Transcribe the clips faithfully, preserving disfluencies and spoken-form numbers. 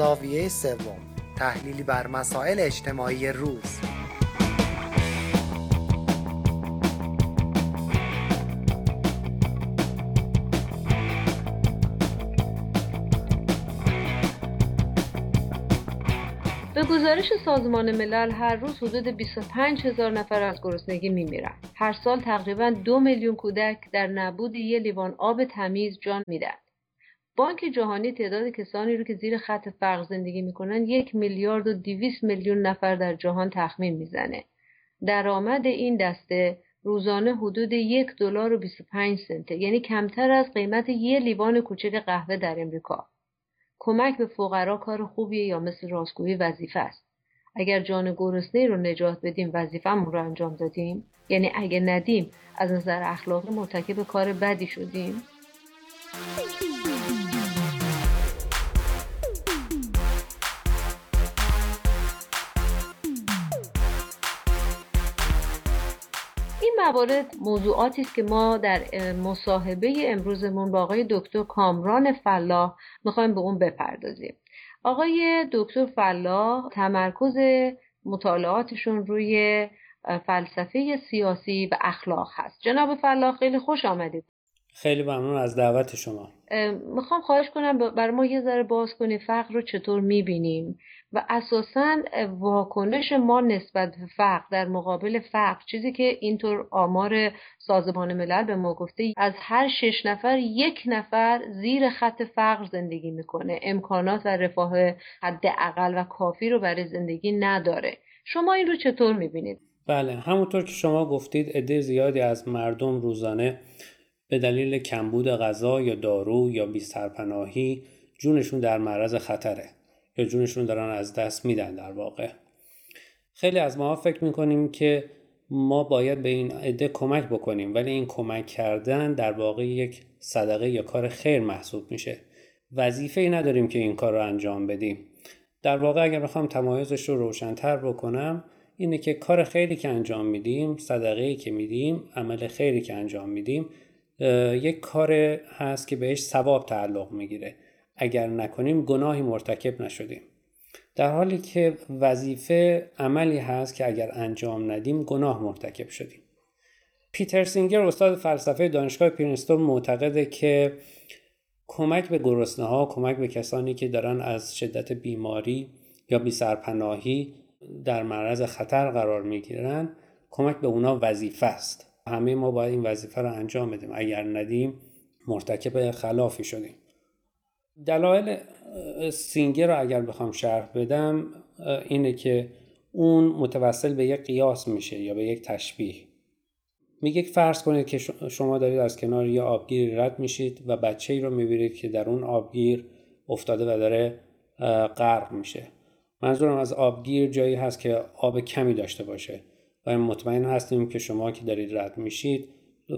زاویه سوم، تحلیلی بر مسائل اجتماعی روز. به گزارش سازمان ملل هر روز حدود بیست و پنج هزار نفر از گرسنگی میمیرن. هر سال تقریباً دو میلیون کودک در نبود یه لیوان آب تمیز جان میدن. بانک جهانی تعداد کسانی رو که زیر خط فقر زندگی میکنن یک میلیارد و دویست میلیون نفر در جهان تخمین میزنه. درآمد این دسته روزانه حدود یک دلار و بیست و پنج سنت، یعنی کمتر از قیمت یه لیوان کوچک قهوه در امریکا. کمک به فقرا کار خوبیه یا مثل راستگویی وظیفه است؟ اگر جان گرسنه رو نجات بدیم وظیفه‌مون رو انجام دادیم، یعنی اگه ندیم از نظر اخلاقی مرتکب کار بدی شدیم. این موارد موضوعاتی است که ما در مصاحبه امروزمون با آقای دکتر کامران فلاح میخوایم به اون بپردازیم. آقای دکتر فلاح تمرکز مطالعاتشون روی فلسفه سیاسی و اخلاق هست. جناب فلاح خیلی خوش آمدید. خیلی ممنون از دعوت شما. میخوام خواهش کنم برای ما یه ذره باز کنید فقر رو چطور میبینیم و اساساً واکنش ما نسبت به فقر در مقابل فقر، چیزی که اینطور آمار سازمان ملل به ما گفته از هر شش نفر یک نفر زیر خط فقر زندگی میکنه، امکانات و رفاه حداقل و کافی رو برای زندگی نداره. شما این رو چطور میبینید؟ بله، همونطور که شما گفتید عده زیادی از مردم روزانه به دلیل کمبود غذا یا دارو یا بی‌سرپناهی جونشون در معرض خطره یا جونشون دارن از دست میدن. در واقع خیلی از ما فکر میکنیم که ما باید به این عده کمک بکنیم، ولی این کمک کردن در واقع یک صدقه یا کار خیر محسوب میشه. وظیفه‌ای نداریم که این کار رو انجام بدیم. در واقع اگر بخوام تمایزش رو روشن‌تر بکنم، اینه که کار خیری که انجام میدیم، صدقه‌ای که میدیم، عمل خیری که انجام میدیم یک کار هست که بهش ثواب تعلق میگیره. اگر نکنیم گناهی مرتکب نشدیم، در حالی که وظیفه عملی هست که اگر انجام ندیم گناه مرتکب شدیم. پیتر سینگر استاد فلسفه دانشگاه پرینستون معتقده که کمک به گرسنه ها، کمک به کسانی که دارن از شدت بیماری یا بی‌سرپناهی در معرض خطر قرار میگیرن، کمک به اونا وظیفه است. همه ما باید این وظیفه رو انجام بدیم. اگر ندیم مرتکب خلافی شدیم. دلایل سینگر رو اگر بخوام شرح بدم اینه که اون متوسل به یک قیاس میشه یا به یک تشبیه. میگه فرض کنید که شما دارید از کنار یه آبگیری رد میشید و بچه‌ای رو میبینید که در اون آبگیر افتاده و داره غرق میشه. منظورم از آبگیر جایی هست که آب کمی داشته باشه. و مطمئن هستیم که شما که دارید رد میشید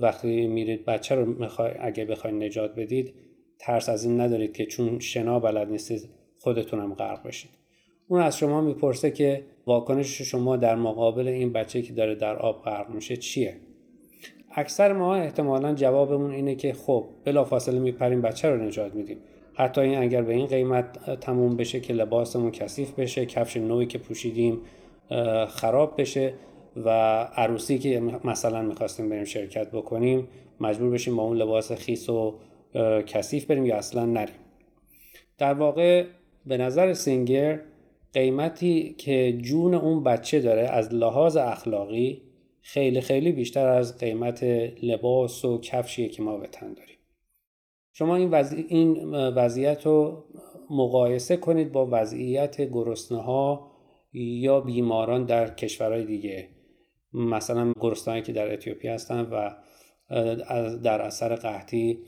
وقتی میرید بچه رو میخوای اگه بخواید نجات بدید، ترس از این ندارید که چون شنا بلد نیستید خودتونم غرق بشید. اون از شما میپرسه که واکنش شما در مقابل این بچه که داره در آب غرق میشه چیه؟ اکثر ما احتمالاً جوابمون اینه که خب بلافاصله میپریم بچه رو نجات میدیم، حتی این اگر به این قیمت تموم بشه که لباسمون کثیف بشه، کفش نوعی که پوشیدیم خراب بشه و عروسی که مثلا میخواستیم بریم شرکت بکنیم مجبور بشیم با اون لباس خیس و کثیف بریم یا اصلا نریم. در واقع به نظر سینگر قیمتی که جون اون بچه داره از لحاظ اخلاقی خیلی خیلی بیشتر از قیمت لباس و کفشیه که ما به تن داریم. شما این, وضع... این وضعیت رو مقایسه کنید با وضعیت گرسنه‌ها یا بیماران در کشورهای دیگه، مثلا گرسنه‌ای که در اتیوپیا هستن و در اثر قحطی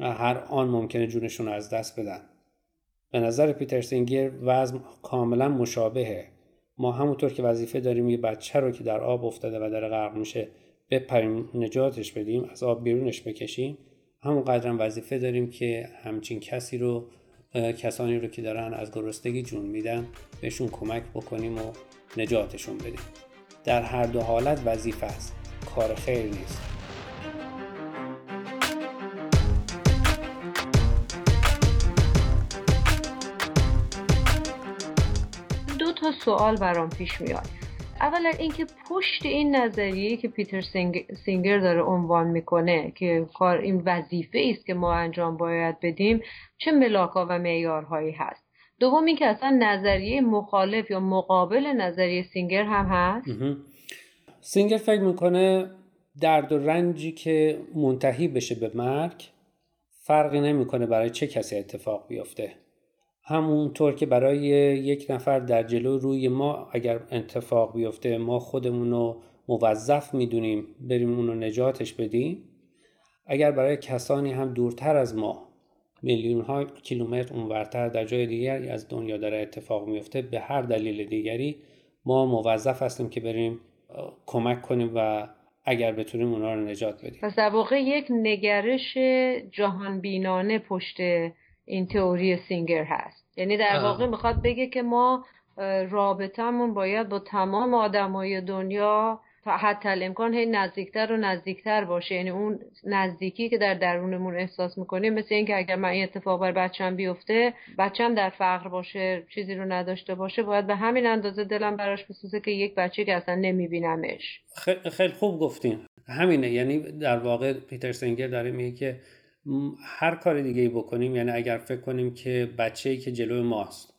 هر آن ممکنه جونشون رو از دست بدن. به نظر پیتر سینگر وضع کاملا مشابهه. ما همونطور که وظیفه داریم یه بچه رو که در آب افتاده و در غرق میشه بپریم نجاتش بدیم، از آب بیرونش بکشیم، همونقدرم وظیفه داریم که همچین کسی رو کسانی رو که دارن از گرسنگی جون میدن بهشون کمک بکنیم و نجاتشون بدیم. در هر دو حالت وظیفه است، کار خیر نیست. سوال برام پیش میاد. اولا اینکه پشت این نظریه که پیتر سینگر داره عنوان میکنه که کار این وظیفه است که ما انجام باید بدیم، چه ملاکا و معیارهایی هست. دوم اینکه اصلا نظریه مخالف یا مقابل نظریه سینگر هم هست. سینگر فکر میکنه درد و رنجی که منتهی بشه به مرگ فرقی نمیکنه برای چه کسی اتفاق بیفته. همونطور که برای یک نفر در جلو روی ما اگر اتفاق بیفته ما خودمونو موظف میدونیم بریم اونو نجاتش بدیم، اگر برای کسانی هم دورتر از ما میلیون ها کیلومتر اونورتر در جای دیگری از دنیا داره اتفاق میفته، به هر دلیل دیگری ما موظف هستیم که بریم کمک کنیم و اگر بتونیم اونا رو نجات بدیم. پس در واقع یک نگرش جهانبینانه پشت این تئوری سینگر هست، یعنی در واقع میخواد بگه که ما رابطمون باید با تمام آدمای دنیا تا حتی الامکان هی نزدیکتر و نزدیکتر باشه، یعنی اون نزدیکی که در درونمون احساس میکنیم، مثل این که اگر من این اتفاق بر بچم بیفته، بچم در فقر باشه، چیزی رو نداشته باشه، باید به همین اندازه دلم براش بسوزه که یک بچه که اصلا نمیبینمش. خیلی خوب گفتیم، همینه. یعنی در واقع پیتر سینگر داره میگه که هر کار دیگه‌ای بکنیم، یعنی اگر فکر کنیم که بچه‌ای که جلوی ماست،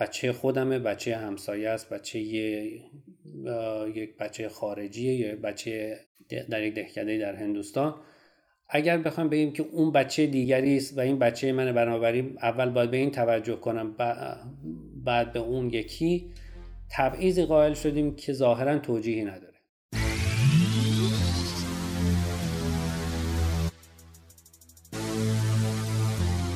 بچه خودمه، بچه همسایه است، بچه یک بچه خارجیه یا بچه در یک دهکده در هندوستان، اگر بخوام بگیم که اون بچه دیگری است و این بچه منه، بنابراین اول باید به این توجه کنم بعد به اون یکی، تبعیض قائل شدیم که ظاهرا توجیهی نداره.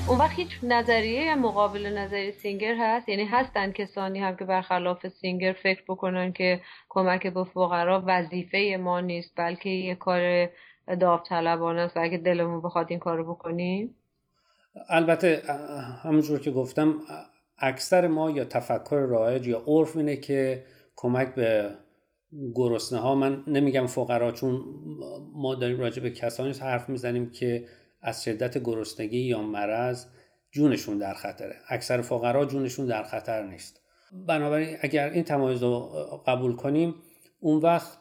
اون وقت هیچ نظریه مقابل نظریه سینگر هست؟ یعنی هستن کسانی هم که برخلاف سینگر فکر بکنن که کمک به فقرا وظیفه ما نیست بلکه یه کار داوطلبانه است و اگه دلمون بخواد این کارو بکنیم؟ البته همونجور که گفتم اکثر ما یا تفکر رایج یا عرف اینه که کمک به گرسنه ها، من نمیگم فقرا چون ما داریم راجع به کسانی حرف میزنیم که از شدت گرسنگی یا مرض جونشون در خطره. اکثر فقرا جونشون در خطر نیست. بنابراین اگر این تمایز رو قبول کنیم، اون وقت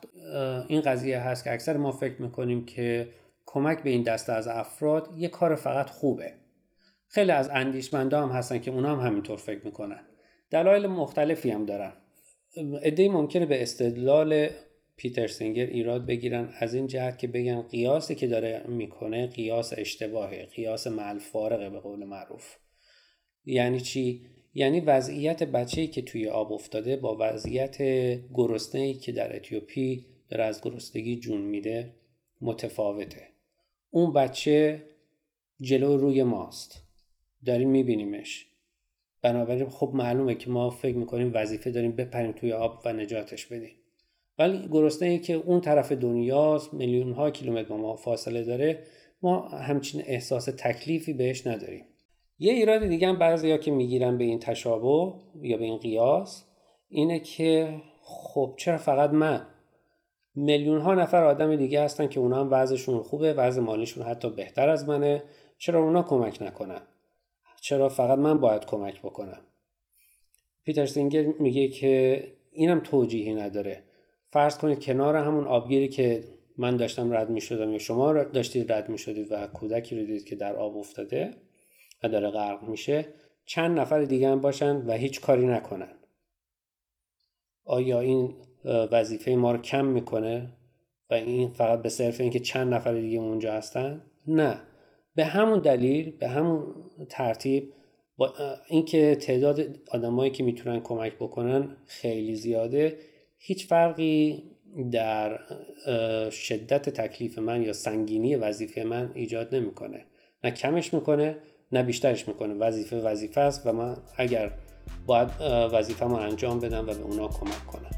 این قضیه هست که اکثر ما فکر میکنیم که کمک به این دسته از افراد یه کار فقط خوبه. خیلی از اندیشمندا هم هستن که اونا هم همینطور فکر میکنن. دلایل مختلفی هم دارن. عده‌ای ممکنه به استدلال پیتر سینگر ایراد بگیرن از این جهت که بگن قیاسی که داره میکنه قیاس اشتباهه، قیاس معالفارقه به قول معروف. یعنی چی؟ یعنی وضعیت بچه‌ای که توی آب افتاده با وضعیت گرسنه‌ای که در اتیوپی داره از گرسنگی جون میده متفاوته. اون بچه جلو روی ماست، داریم میبینیمش، بنابراین خب معلومه که ما فکر میکنیم وظیفه داریم بپریم توی آب و نجاتش بدیم. ولی گرسنه‌ای که اون طرف دنیاست، میلیون ها کیلومتر با ما فاصله داره، ما همچین احساس تکلیفی بهش نداریم. یه ایراد دیگه هم بعضیا که میگیرن به این تشابه یا به این قیاس اینه که خب چرا فقط من؟ میلیون ها نفر آدم دیگه هستن که اونا هم وضعشون خوبه، وضع مالیشون حتی بهتر از منه، چرا اونا کمک نکنن؟ چرا فقط من باید کمک بکنم؟ پیتر سینگر میگه که اینم توجیهی نداره. فرض کنید کنار همون آبگیری که من داشتم رد می شدم یا شما داشتید رد می شدید و کودکی رو دیدید که در آب افتاده و داره غرق میشه، چند نفر دیگه هم باشن و هیچ کاری نکنن، آیا این وظیفه ما رو کم میکنه و این فقط به صرف اینکه چند نفر دیگه اونجا هستن؟ نه، به همون دلیل، به همون ترتیب، اینکه تعداد آدمایی که میتونن کمک بکنن خیلی زیاده، هیچ فرقی در شدت تکلیف من یا سنگینی وظیفه من ایجاد نمیکنه. نه کمش میکنه نه بیشترش میکنه. وظیفه وظیفه است و من اگر باید وظیفه‌مو انجام بدم و به اونا کمک کنم.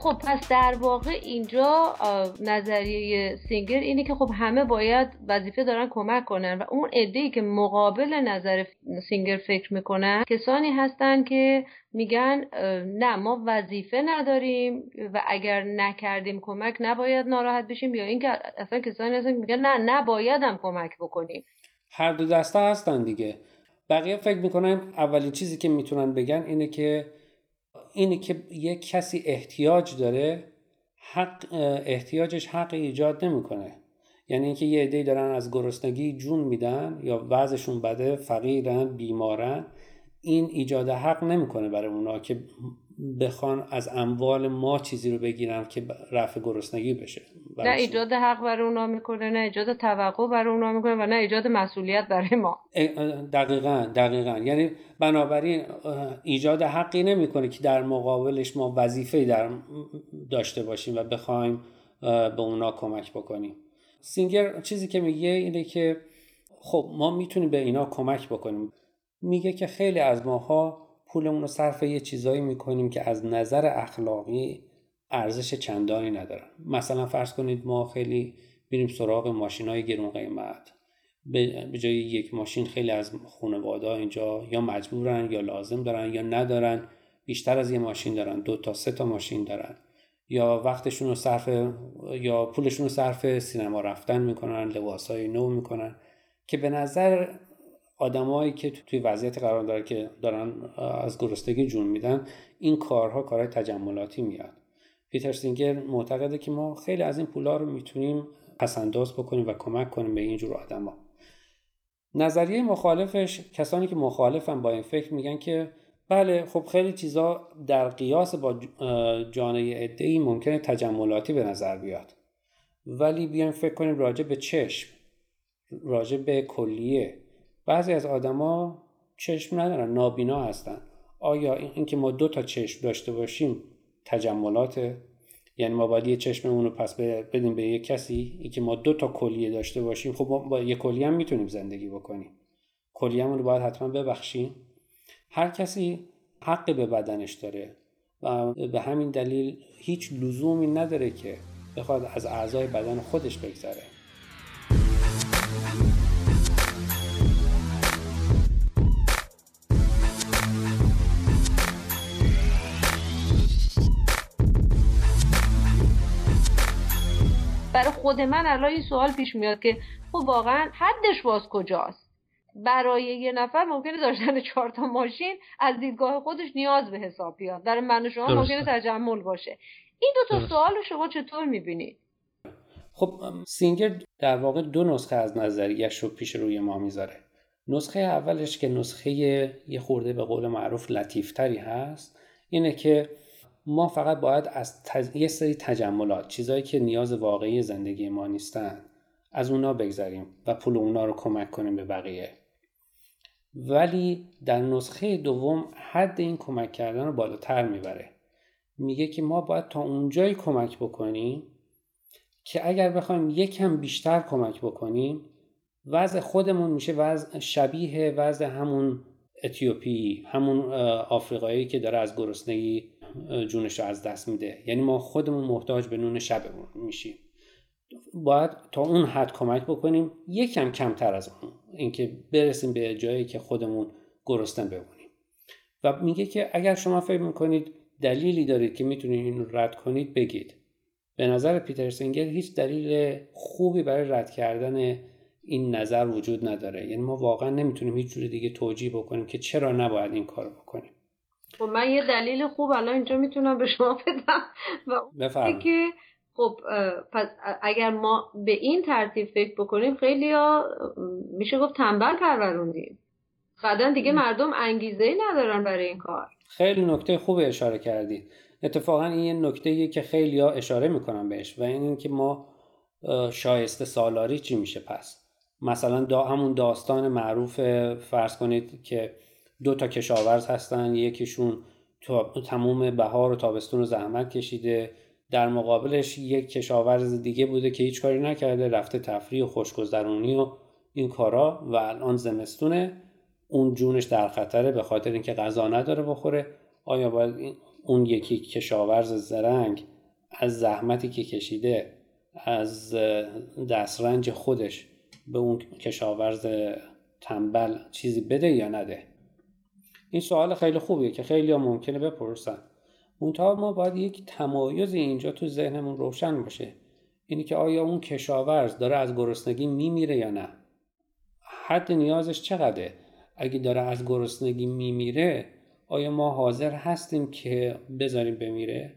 خب پس در واقع اینجا نظریه سینگر اینه که خب همه باید وظیفه دارن کمک کنن و اون عده‌ای که مقابل نظر سینگر فکر میکنن کسانی هستن که میگن نه ما وظیفه نداریم و اگر نکردیم کمک نباید ناراحت بشیم، یا اینکه اصلا کسانی هستن که میگن نه نباید هم کمک بکنیم. هر دو دسته هستن دیگه. بقیه فکر میکنن اولین چیزی که میتونن بگن اینه که اینه که یک کسی احتیاج داره، حق احتیاجش حق ایجاد نمیکنه. یعنی اینکه یه عده‌ای دارن از گرسنگی جون میدن یا وضعشون بده، فقیرن، بیمارن، این ایجاد حق نمیکنه برای اونا که بخوان از اموال ما چیزی رو بگیرن که رفع گرسنگی بشه. نه ایجاد حق برای اونا میکنه، نه ایجاد توقع برای اونا میکنه و نه ایجاد مسئولیت برای ما. دقیقاً دقیقاً. یعنی بنابراین ایجاد حقی نمیکنه که در مقابلش ما وظیفه‌ای در داشته باشیم و بخوایم به اونا کمک بکنیم. سینگر چیزی که میگه اینه که خب ما میتونیم به اینا کمک بکنیم. میگه که خیلی از ماها پولمون رو صرف یه چیزایی میکنیم که از نظر اخلاقی ارزش چندانی ندارن. مثلا فرض کنید ما خیلی میریم سراغ ماشینای گرون قیمت، به جای یک ماشین خیلی از خانواده‌ها اینجا یا مجبورن یا لازم دارن یا ندارن، بیشتر از یه ماشین دارن، دو تا سه تا ماشین دارن، یا وقتشون رو صرف یا پولشون رو صرف سینما رفتن میکنن، لباسای نو میکنن، که به نظر آدمایی که توی وضعیت قرار داره که دارن از گرسنگی جون میدن این کارها کارهای تجملاتی میاد. پیتر سینگر معتقده که ما خیلی از این پولا رو میتونیم پس‌انداز بکنیم و کمک کنیم به اینجور آدما. نظریه مخالفش، کسانی که مخالفن با این فکر میگن که بله خب خیلی چیزا در قیاس با جامعه عده‌ای ممکنه تجملاتی به نظر بیاد، ولی بیایم فکر کنیم راجع به چشم، راجع به کلیه. بعضی از آدما چشم ندارن، نابینا هستن. آیا این که ما دو تا چشم داشته باشیم تجملاته؟ یعنی ما باید یه چشممون رو پس بدیم به یه کسی؟ این که ما دو تا کلیه داشته باشیم، خب ما با یه کلیه هم میتونیم زندگی بکنیم، کلیه‌مون رو باید حتما ببخشیم. هر کسی حق به بدنش داره و به همین دلیل هیچ لزومی نداره که بخواد از اعضای بدن خودش بگذره. برای خود من الان این سوال پیش میاد که خب واقعا حدش باز کجاست؟ برای یه نفر ممکنه داشتن چهار تا ماشین از دیدگاه خودش نیاز به حساب بیاد، در من و شما ممکنه تجمل باشه. این دو تا سوال رو شما چطور میبینید؟ خب سینگر در واقع دو نسخه از نظریه‌اش رو پیش روی ما میذاره. نسخه اولش که نسخه یه خورده به قول معروف لطیف‌تری هست، اینه که ما فقط باید از تز... یه سری تجملات، چیزایی که نیاز واقعی زندگی ما نیستن، از اونا بگذاریم و پول اونا رو کمک کنیم به بقیه. ولی در نسخه دوم حد این کمک کردن رو بالاتر میبره. میگه که ما باید تا اونجایی کمک بکنیم که اگر بخوایم یکم بیشتر کمک بکنیم وضع خودمون میشه وضع شبیه وضع همون اتیوپی، همون آفریقایی که داره از گرسنگی جونش رو از دست میده. یعنی ما خودمون محتاج به نون شبمون میشیم. باید تا اون حد کمک بکنیم، یکم کمتر از اون، اینکه برسیم به جایی که خودمون گرسنه بمونیم. و میگه که اگر شما فکر میکنید دلیلی دارید که میتونید این رو رد کنید بگید. به نظر پیتر سینگر هیچ دلیل خوبی برای رد کردن این نظر وجود نداره. یعنی ما واقعا نمیتونیم هیچ جور دیگه توجیه بکنیم که چرا نباید این کارو بکنیم. خب من یه دلیل خوب الان اینجا میتونم به شما بدم و اون که خب پس اگر ما به این ترتیب فکر بکنیم خیلی ها میشه گفت تنبل پروروندیم، بعدن دیگه مردم انگیزه‌ای ندارن برای این کار. خیلی نکته خوبی اشاره کردید. اتفاقا این یه نکته‌ایه که خیلی ها اشاره میکنن بهش و این اینکه ما شایسته سالاری چی میشه. پس مثلا دا همون داستان معروف فرض کنید که دو تا کشاورز هستن، یکیشون تمام بهار و تابستون رو زحمت کشیده، در مقابلش یک کشاورز دیگه بوده که هیچ کاری نکرده، رفته تفریح و خوشگذرونی و این کارا و الان زمستونه، اون جونش در خطره به خاطر اینکه غذا نداره بخوره. آیا باید اون یکی کشاورز زرنگ از زحمتی که کشیده، از دسترنج خودش به اون کشاورز تنبل چیزی بده یا نده؟ این سوال خیلی خوبیه که خیلی هم ممکنه بپرسن. منتها ما باید یک تمایز اینجا تو ذهنمون روشن باشه، اینی که آیا اون کشاورز داره از گرسنگی میمیره یا نه؟ حد نیازش چقدره؟ اگه داره از گرسنگی میمیره، آیا ما حاضر هستیم که بذاریم بمیره؟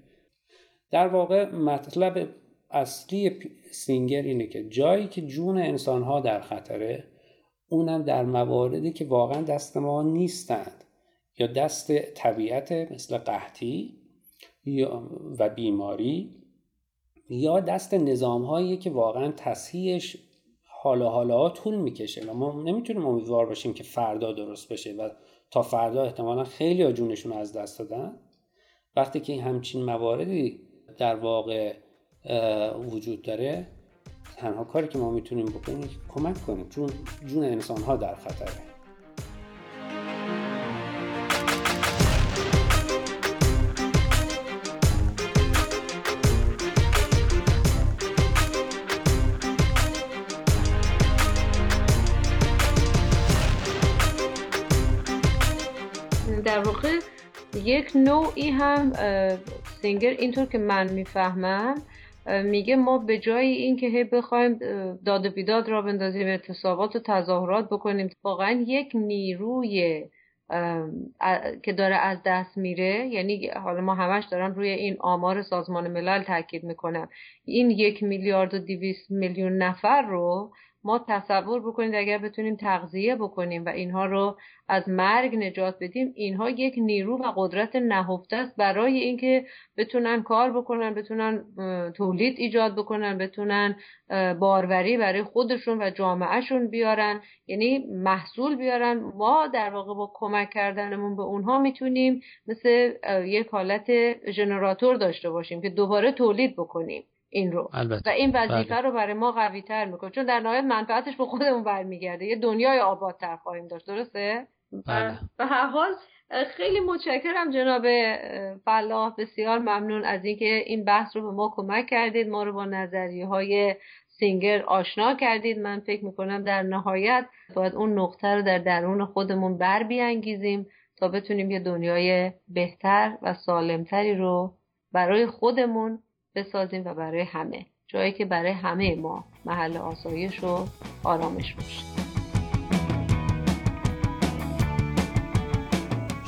در واقع مطلب اصلی سینگر اینه که جایی که جون انسانها در خطره، اونم در مواردی که واقعا دست ما نیستند یا دست طبیعت مثل قحطی و بیماری، یا دست نظام‌هایی که واقعا تصحیحش حالا حالا طول میکشه و ما نمیتونیم امیدوار باشیم که فردا درست بشه و تا فردا احتمالا خیلی جونشون از دست دادن. وقتی که همچین مواردی در واقع وجود داره، تنها کاری که ما میتونیم بکنیم کمک کنیم، چون جون انسان‌ها در خطره. در واقع یک نوعی هم سینگر اینطور که من میفهمم میگه ما به جای اینکه هی بخوایم داد و بیداد را بندازیم، اعتصابات و تظاهرات بکنیم، واقعا یک نیروی که داره از دست میره، یعنی حالا ما همش دارم روی این آمار سازمان ملل تاکید میکنم، این یک میلیارد و دویست میلیون نفر رو ما تصور بکنید اگر بتونیم تغذیه بکنیم و اینها رو از مرگ نجات بدیم، اینها یک نیرو و قدرت نهفته است برای اینکه بتونن کار بکنن، بتونن تولید ایجاد بکنن، بتونن باروری برای خودشون و جامعهشون بیارن، یعنی محصول بیارن. ما در واقع با کمک کردنمون به اونها میتونیم مثل یک حالت ژنراتور داشته باشیم که دوباره تولید بکنیم این رو، البته. و این وظیفه رو برای ما قوی تر میکنه، چون در نهایت منفعتش به خودمون برمیگرده، یه دنیای آبادتر خواهیم داشت. درسته؟ بله. به هر حال خیلی متشکرم جناب فلاح، بسیار ممنون از اینکه این بحث رو به ما کمک کردید، ما رو با نظریه های سینگر آشنا کردید. من فکر میکنم در نهایت باید اون نقطه رو در درون خودمون بر بیانگیزیم تا بتونیم یه دنیای بهتر و سالمتری رو برای خودمون بسازیم و برای همه، جایی که برای همه ما محل آسایش و آرامش باشه.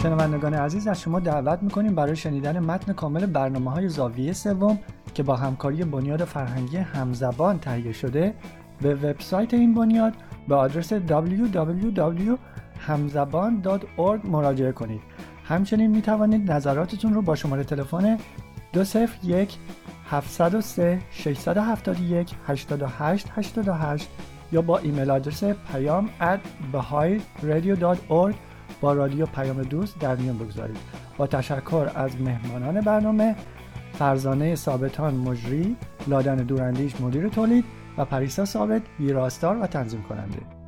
شنوندگان عزیز، از شما دعوت می‌کنیم برای شنیدن متن کامل برنامه‌های زاویه سوم که با همکاری بنیاد فرهنگی همزبان تهیه شده به وبسایت این بنیاد به آدرس دابلیو دابلیو دابلیو دات همزبان دات اورگ مراجعه کنید. همچنین می‌توانید نظراتتون رو با شماره تلفن دو صفر یک هفت صفر سه شش هفت یک هشت هشت هشت هشت یا با ایمیل آدرس پیام ات بهای رادیو دات اورگ با رادیو پیام دوست در میان بگذارید. با تشکر از مهمانان برنامه فرزانه ثابتان مجری، لادن دوراندیش مدیر تولید و پریسا ثابت ویراستار و تنظیم کننده.